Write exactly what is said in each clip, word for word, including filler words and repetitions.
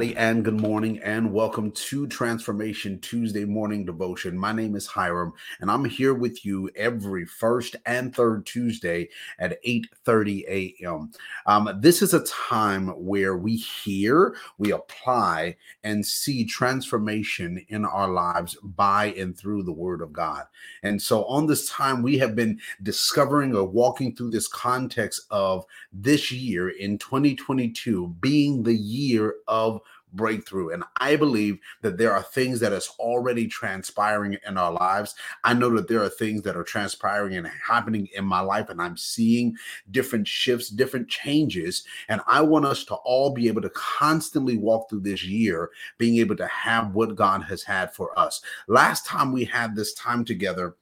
everybody, and good morning, and welcome to Transformation Tuesday Morning Devotion. My name is Hiram, and I'm here with you every first and third Tuesday at eight thirty a.m. Um, this is a time where we hear, we apply, and see transformation in our lives by and through the Word of God. And so on this time, we have been discovering or walking through this context of this year in twenty twenty-two being the year of breakthrough. And I believe that there are things that is already transpiring in our lives. I know that there are things that are transpiring and happening in my life, and I'm seeing different shifts, different changes. And I want us to all be able to constantly walk through this year, being able to have what God has had for us. Last time we had this time together,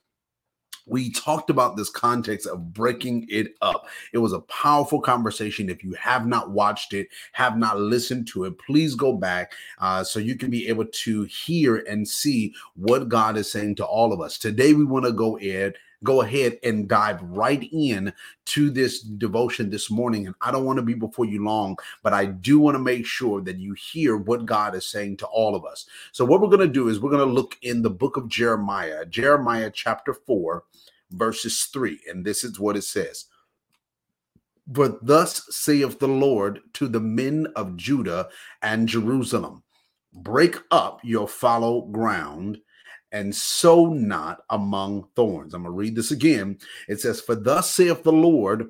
we talked about this context of breaking it up. It was a powerful conversation. If you have not watched it, have not listened to it, please go back uh, so you can be able to hear and see what God is saying to all of us. Today, we want to go in. Go ahead and dive right in to this devotion this morning. And I don't want to be before you long, but I do want to make sure that you hear what God is saying to all of us. So what we're going to do is we're going to look in the book of Jeremiah, Jeremiah chapter four, verses three. And this is what it says. "For thus saith the Lord to the men of Judah and Jerusalem, break up your fallow ground, and sow not among thorns." I'm going to read this again. It says, "For thus saith the Lord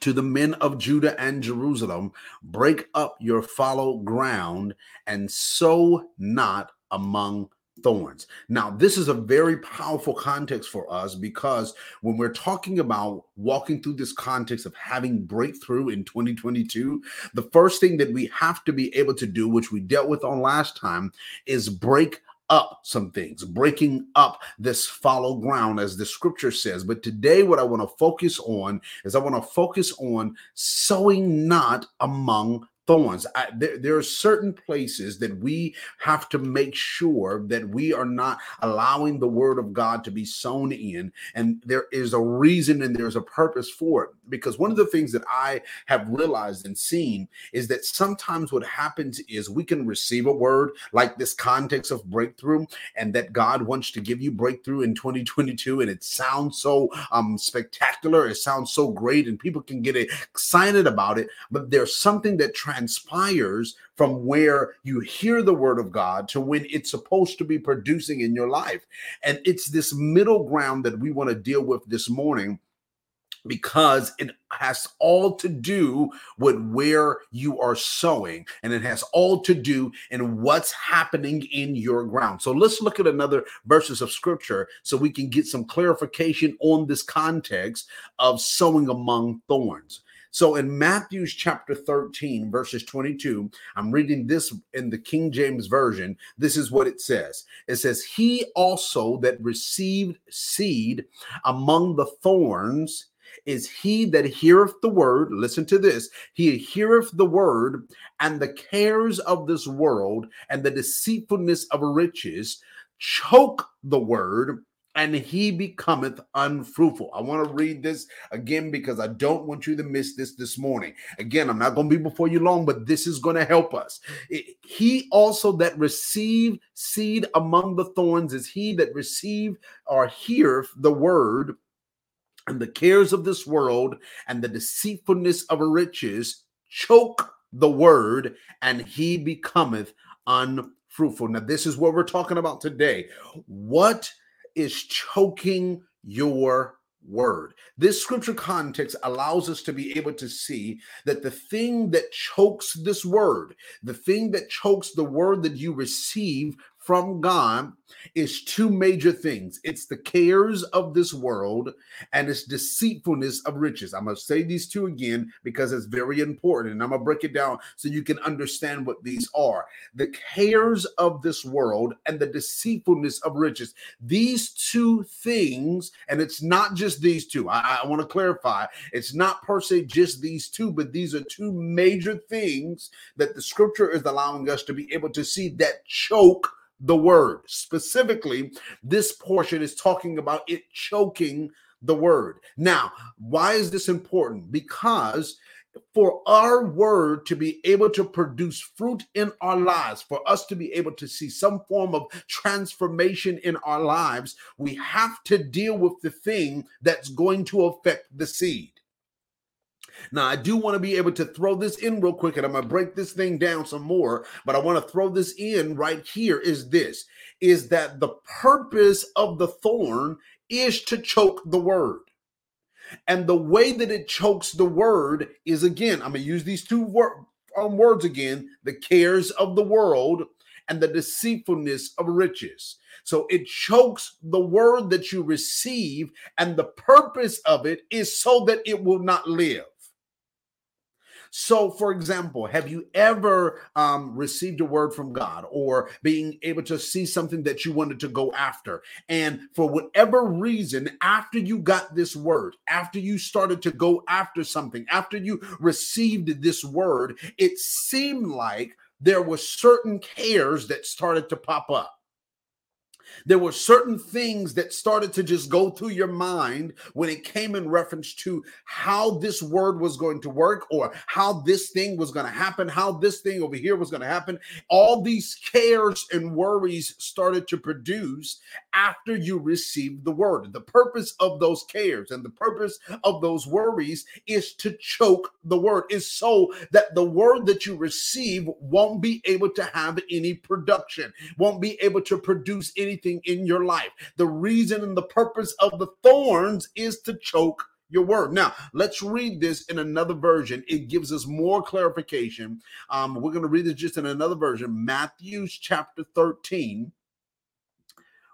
to the men of Judah and Jerusalem, break up your fallow ground and sow not among thorns." Now, this is a very powerful context for us, because when we're talking about walking through this context of having breakthrough in twenty twenty-two, the first thing that we have to be able to do, which we dealt with on last time, is break up some things, breaking up this fallow ground, as the scripture says. But today, what I want to focus on is I want to focus on sowing not among thorns. I, there, there are certain places that we have to make sure that we are not allowing the word of God to be sown in. And there is a reason and there's a purpose for it. Because one of the things that I have realized and seen is that sometimes what happens is we can receive a word like this context of breakthrough, and that God wants to give you breakthrough in twenty twenty-two. And it sounds so um, spectacular. It sounds so great. And people can get excited about it. But there's something that transforms transpires from where you hear the word of God to when it's supposed to be producing in your life. And it's this middle ground that we want to deal with this morning, because it has all to do with where you are sowing, and it has all to do in what's happening in your ground. So let's look at another verses of scripture so we can get some clarification on this context of sowing among thorns. So in Matthew chapter thirteen, verses twenty-two, I'm reading this in the King James Version. This is what it says. It says, "He also that received seed among the thorns is he that heareth the word." Listen to this. "He heareth the word, and the cares of this world and the deceitfulness of riches choke the word, and he becometh unfruitful." I want to read this again, because I don't want you to miss this this morning. Again, I'm not going to be before you long, but this is going to help us. "He also that received seed among the thorns is he that received," or heareth, "the word, and the cares of this world and the deceitfulness of riches choke the word, and he becometh unfruitful." Now, this is what we're talking about today. What is choking your word? This scripture context allows us to be able to see that the thing that chokes this word, the thing that chokes the word that you receive from God, is two major things. It's the cares of this world, and it's deceitfulness of riches. I'm going to say these two again, because it's very important, and I'm going to break it down so you can understand what these are. The cares of this world and the deceitfulness of riches. These two things, and it's not just these two. I, I want to clarify. It's not per se just these two, but these are two major things that the scripture is allowing us to be able to see that choke the word. Specifically, this portion is talking about it choking the word. Now, why is this important? Because for our word to be able to produce fruit in our lives, for us to be able to see some form of transformation in our lives, we have to deal with the thing that's going to affect the seed. Now, I do want to be able to throw this in real quick, and I'm going to break this thing down some more, but I want to throw this in right here is this, is that the purpose of the thorn is to choke the word. And the way that it chokes the word is, again, I'm going to use these two wor- um, words again, the cares of the world and the deceitfulness of riches. So it chokes the word that you receive, and the purpose of it is so that it will not live. So, for example, have you ever um, received a word from God, or being able to see something that you wanted to go after? And for whatever reason, after you got this word, after you started to go after something, after you received this word, it seemed like there were certain cares that started to pop up. There were certain things that started to just go through your mind when it came in reference to how this word was going to work, or how this thing was going to happen, how this thing over here was going to happen. All these cares and worries started to produce after you received the word. The purpose of those cares and the purpose of those worries is to choke the word, is so that the word that you receive won't be able to have any production, won't be able to produce anything in your life. The reason and the purpose of the thorns is to choke your word. Now, let's read this in another version. It gives us more clarification. Um, we're going to read this just in another version. Matthew chapter thirteen,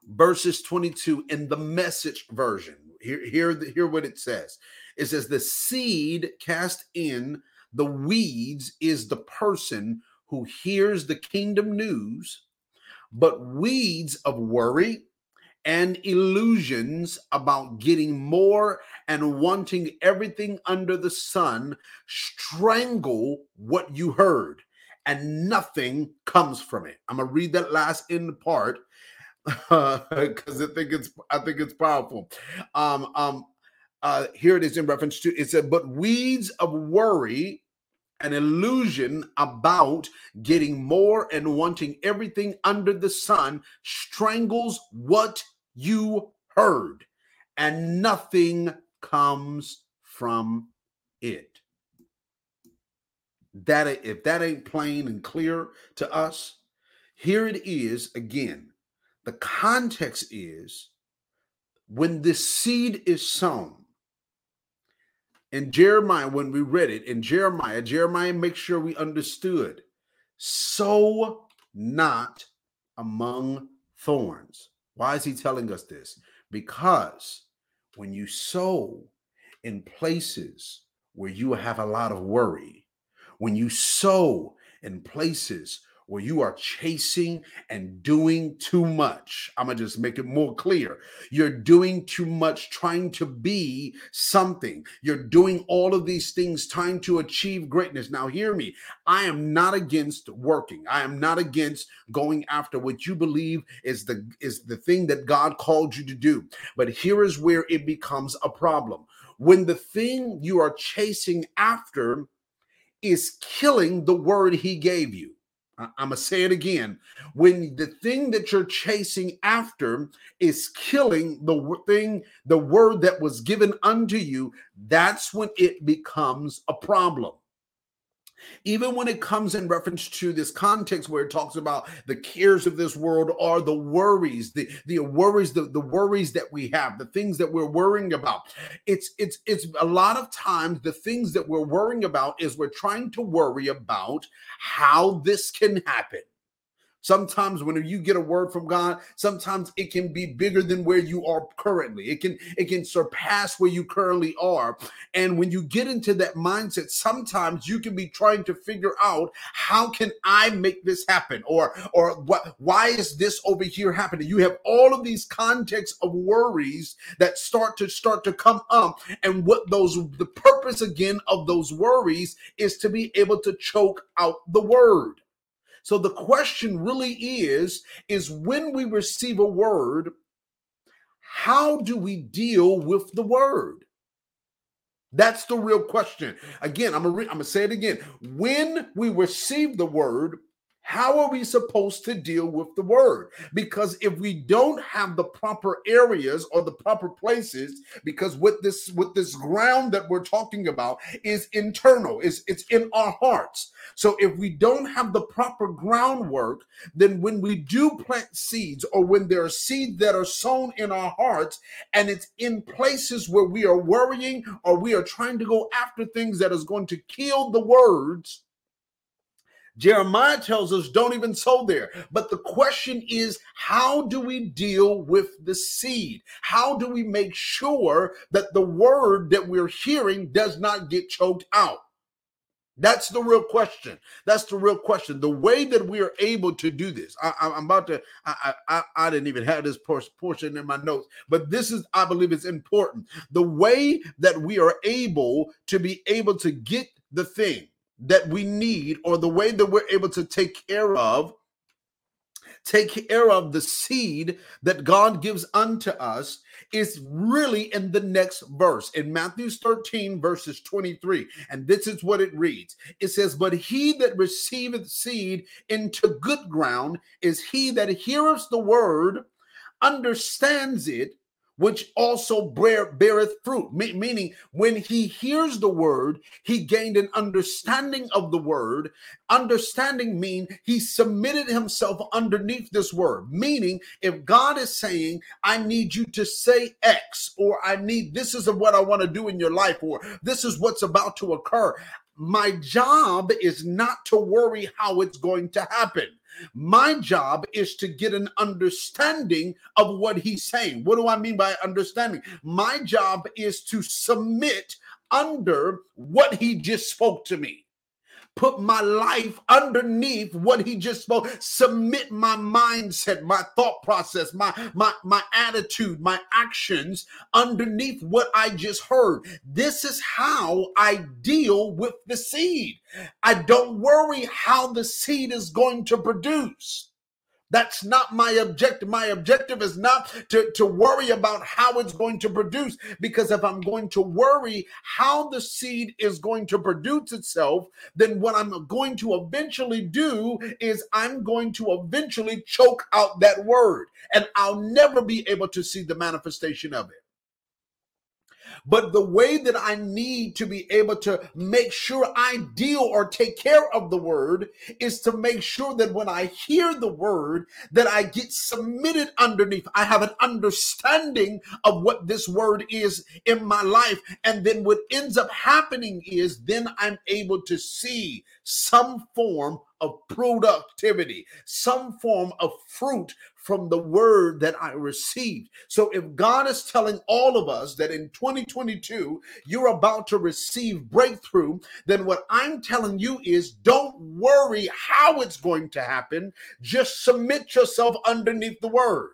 verses twenty-two in the Message version. Here, hear, hear what it says. It says, the seed cast in the weeds is the person who hears the kingdom news, but weeds of worry and illusions about getting more and wanting everything under the sun strangle what you heard, and nothing comes from it. I'm gonna read that last end part because uh, I think it's I think it's powerful. Um, um, uh, here it is in reference to it said, but weeds of worry, an illusion about getting more and wanting everything under the sun strangles what you heard, and nothing comes from it. That, if that ain't plain and clear to us, here it is again. The context is when this seed is sown. In Jeremiah, when we read it, in Jeremiah, Jeremiah makes sure we understood, sow not among thorns. Why is he telling us this? Because when you sow in places where you have a lot of worry, when you sow in places where you are chasing and doing too much. I'm gonna just make it more clear. You're doing too much, trying to be something. You're doing all of these things, trying to achieve greatness. Now hear me, I am not against working. I am not against going after what you believe is the, is the thing that God called you to do. But here is where it becomes a problem. When the thing you are chasing after is killing the word he gave you. I'm going to say it again. When the thing that you're chasing after is killing the thing, the word that was given unto you, that's when it becomes a problem. Even when it comes in reference to this context where it talks about the cares of this world are the worries, the, the worries, the, the worries that we have, the things that we're worrying about. It's, it's, it's a lot of times the things that we're worrying about is we're trying to worry about how this can happen. Sometimes when you get a word from God, sometimes it can be bigger than where you are currently. It can it can surpass where you currently are. And when you get into that mindset, sometimes you can be trying to figure out, how can I make this happen? Or, or what, why is this over here happening? You have all of these contexts of worries that start to start to come up. And what those, the purpose again of those worries is to be able to choke out the word. So the question really is, is when we receive a word, how do we deal with the word? That's the real question. Again, I'm gonna re- I'm gonna say it again. When we receive the word, how are we supposed to deal with the word? Because if we don't have the proper areas or the proper places, because with this with this ground that we're talking about is internal, it's, it's in our hearts. So if we don't have the proper groundwork, then when we do plant seeds or when there are seeds that are sown in our hearts and it's in places where we are worrying or we are trying to go after things that is going to kill the words, Jeremiah tells us, don't even sow there. But the question is, how do we deal with the seed? How do we make sure that the word that we're hearing does not get choked out? That's the real question. That's the real question. The way that we are able to do this, I, I, I'm about to, I, I, I didn't even have this portion in my notes, but this is, I believe it's important. The way that we are able to be able to get the thing that we need, or the way that we're able to take care of, take care of the seed that God gives unto us is really in the next verse in Matthew thirteen, verses twenty-three. And this is what it reads. It says, but he that receiveth seed into good ground is he that heareth the word, understands it, which also bear, beareth fruit. Me- meaning when he hears the word, he gained an understanding of the word. Understanding means he submitted himself underneath this word. Meaning if God is saying, I need you to say X, or I need, this is what I want to do in your life, or this is what's about to occur. My job is not to worry how it's going to happen. My job is to get an understanding of what he's saying. What do I mean by understanding? My job is to submit under what he just spoke to me. Put my life underneath what he just spoke. Submit my mindset, my thought process, my, my, my attitude, my actions underneath what I just heard. This is how I deal with the seed. I don't worry how the seed is going to produce. That's not my objective. My objective is not to, to worry about how it's going to produce, because if I'm going to worry how the seed is going to produce itself, then what I'm going to eventually do is I'm going to eventually choke out that word, and I'll never be able to see the manifestation of it. But the way that I need to be able to make sure I deal or take care of the word is to make sure that when I hear the word, that I get submitted underneath. I have an understanding of what this word is in my life. And then what ends up happening is then I'm able to see some form of productivity, some form of fruit from the word that I received. So if God is telling all of us that in twenty twenty-two, you're about to receive breakthrough, then what I'm telling you is don't worry how it's going to happen. Just submit yourself underneath the word.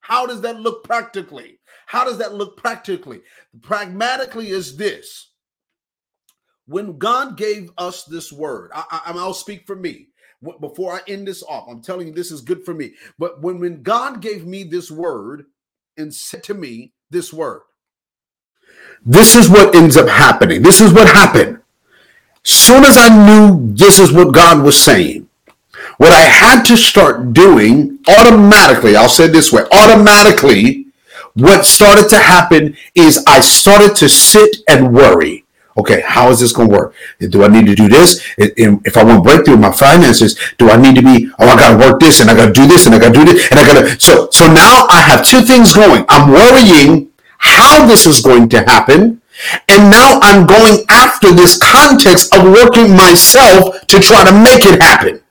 How does that look practically? How does that look practically? Pragmatically is this. When God gave us this word, I, I, I'll speak for me. Before I end this off, I'm telling you this is good for me. But when, when God gave me this word and said to me this word, this is what ends up happening. This is what happened. Soon as I knew this is what God was saying, what I had to start doing automatically, I'll say it this way, automatically, what started to happen is I started to sit and worry. Okay, how is this going to work? Do I need to do this? If I want breakthrough in my finances, do I need to be, oh, I got to work this, and I got to do this, and I got to do this, and I got to, so, so now I have two things going. I'm worrying how this is going to happen, and now I'm going after this context of working myself to try to make it happen.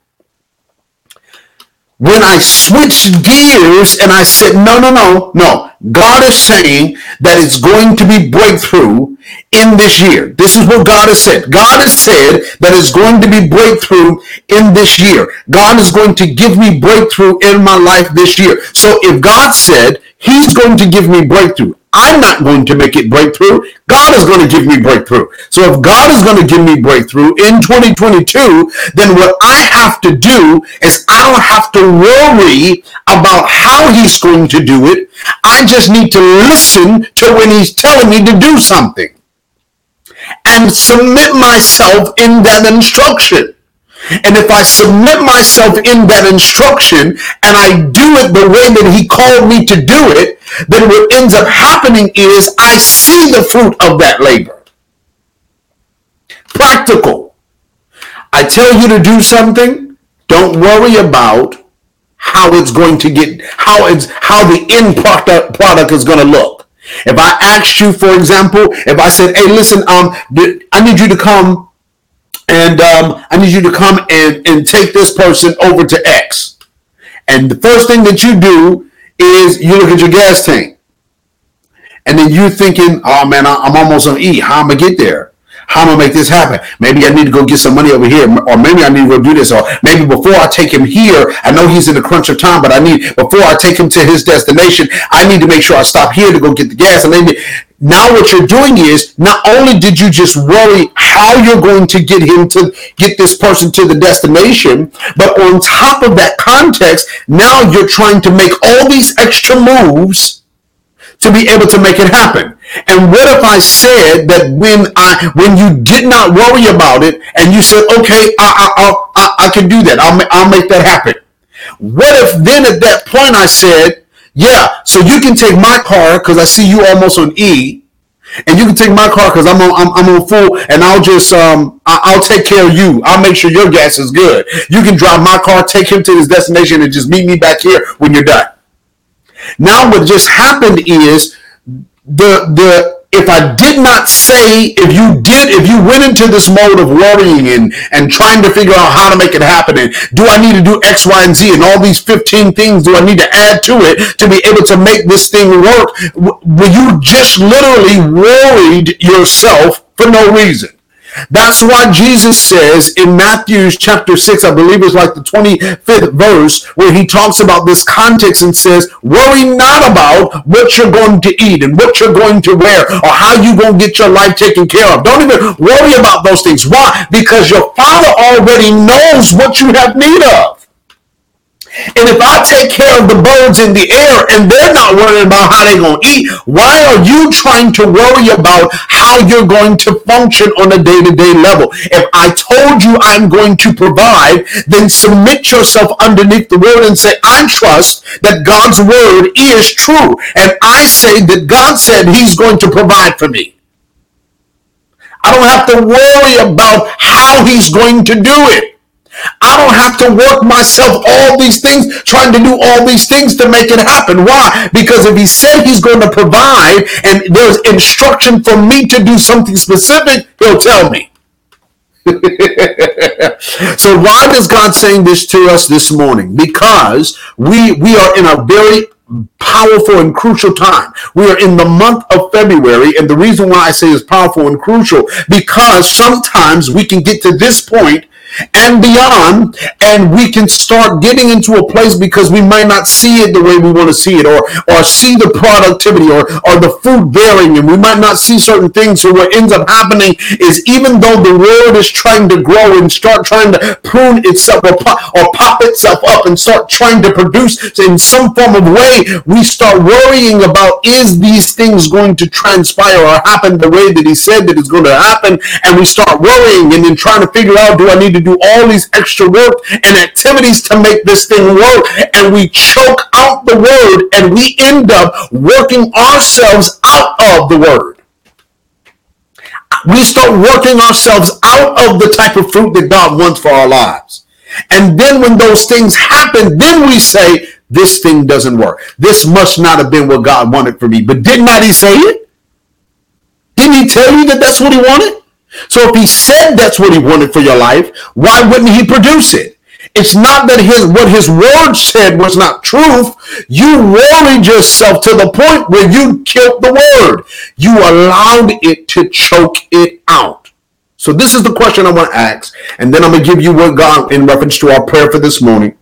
When I switched gears and I said, no, no, no, no, God is saying that it's going to be breakthrough in this year. This is what God has said. God has said that it's going to be breakthrough in this year. God is going to give me breakthrough in my life this year. So if God said he's going to give me breakthrough, I'm not going to make it breakthrough. God is going to give me breakthrough. So if God is going to give me breakthrough in twenty twenty-two, then what I have to do is I don't have to worry about how he's going to do it. I just need to listen to when he's telling me to do something and submit myself in that instruction. And if I submit myself in that instruction and I do it the way that he called me to do it, then what ends up happening is I see the fruit of that labor. Practical. I tell you to do something, don't worry about how it's going to get, how it's, how the end product, product is going to look. If I asked you, for example, if I said, hey, listen, um, I need you to come and um, I need you to come and, and take this person over to X. And the first thing that you do is you look at your gas tank. And then you're thinking, oh, man, I'm almost on E. How am I going to get there? How am I going to make this happen? Maybe I need to go get some money over here, or maybe I need to go do this, or maybe before I take him here, I know he's in the crunch of time, but I need, before I take him to his destination, I need to make sure I stop here to go get the gas. And maybe now what you're doing is, not only did you just worry how you're going to get him to get this person to the destination, but on top of that context, now you're trying to make all these extra moves to be able to make it happen. And what if I said that when I, when you did not worry about it, and you said, okay, I, I, I, I can do that. I'll, I'll make that happen. What if then at that point I said, yeah, so you can take my car because I see you almost on E, and you can take my car because I'm on, I'm, I'm on full, and I'll just, um, I, I'll take care of you. I'll make sure your gas is good. You can drive my car, take him to his destination, and just meet me back here when you're done. Now what just happened is the the if I did not say, if you did, if you went into this mode of worrying and, and trying to figure out how to make it happen, and do I need to do X, Y, and Z, and all these fifteen things do I need to add to it to be able to make this thing work, where you just literally worried yourself for no reason. That's why Jesus says in Matthew chapter six, I believe it's like the twenty-fifth verse, where he talks about this context and says, worry not about what you're going to eat and what you're going to wear or how you're going to get your life taken care of. Don't even worry about those things. Why? Because your Father already knows what you have need of. And if I take care of the birds in the air and they're not worrying about how they're going to eat, why are you trying to worry about how you're going to function on a day-to-day level? If I told you I'm going to provide, then submit yourself underneath the word and say, I trust that God's word is true. And I say that God said he's going to provide for me. I don't have to worry about how he's going to do it. I don't have to work myself all these things, trying to do all these things to make it happen. Why? Because if he said he's going to provide and there's instruction for me to do something specific, he'll tell me. So why is God saying this to us this morning? Because we, we are in a very powerful and crucial time. We are in the month of February, and the reason why I say it's powerful and crucial, because sometimes we can get to this point and beyond, and we can start getting into a place because we might not see it the way we want to see it, or or see the productivity, or or the fruit bearing, and we might not see certain things. So what ends up happening is, even though the world is trying to grow and start trying to prune itself or pop, or pop itself up and start trying to produce in some form of way, we start worrying about, is these things going to transpire or happen the way that he said that it's going to happen? And we start worrying and then trying to figure out, do I need to do all these extra work and activities to make this thing work? And we choke out the word, and we end up working ourselves out of the word. We start working ourselves out of the type of fruit that God wants for our lives. And then when those things happen, then we say, this thing doesn't work. This must not have been what God wanted for me. But did not he say it? Didn't he tell you that that's what he wanted? So if he said that's what he wanted for your life, why wouldn't he produce it? It's not that his what his word said was not truth. You worried yourself to the point where you killed the word. You allowed it to choke it out. So this is the question I want to ask, and then I'm going to give you what God, in reference to our prayer for this morning,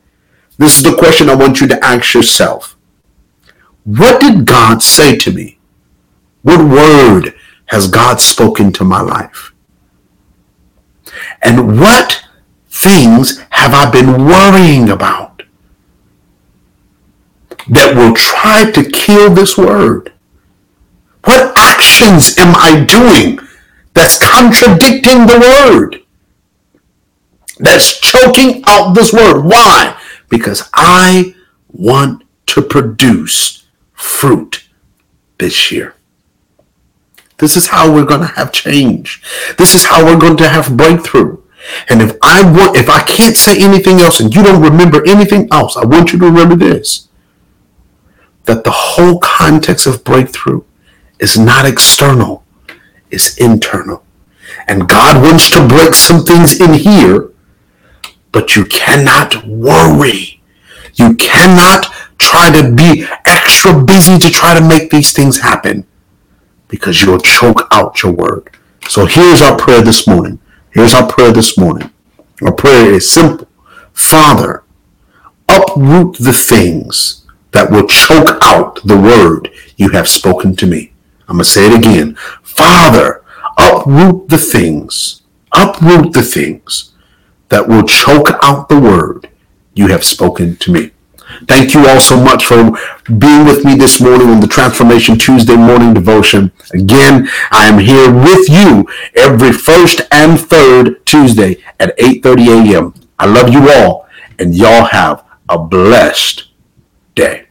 this is the question I want you to ask yourself. What did God say to me? What word has God spoken to my life? And what things have I been worrying about? that will try to kill this word? What actions am I doing that's contradicting the word? That's choking out this word. Why? Because I want to produce fruit this year. This is how we're going to have change. This is how we're going to have breakthrough. And if I want, if I can't say anything else and you don't remember anything else, I want you to remember this, that the whole context of breakthrough is not external, it's internal. And God wants to break some things in here, but you cannot worry. You cannot try to be extra busy to try to make these things happen, because you'll choke out your word. So here's our prayer this morning. Here's our prayer this morning. Our prayer is simple. Father, uproot the things that will choke out the word you have spoken to me. I'm going to say it again. Father, uproot the things, uproot the things that will choke out the word you have spoken to me. Thank you all so much for being with me this morning on the Transformation Tuesday morning devotion. Again, I am here with you every first and third Tuesday at eight thirty a.m. I love you all, and y'all have a blessed day.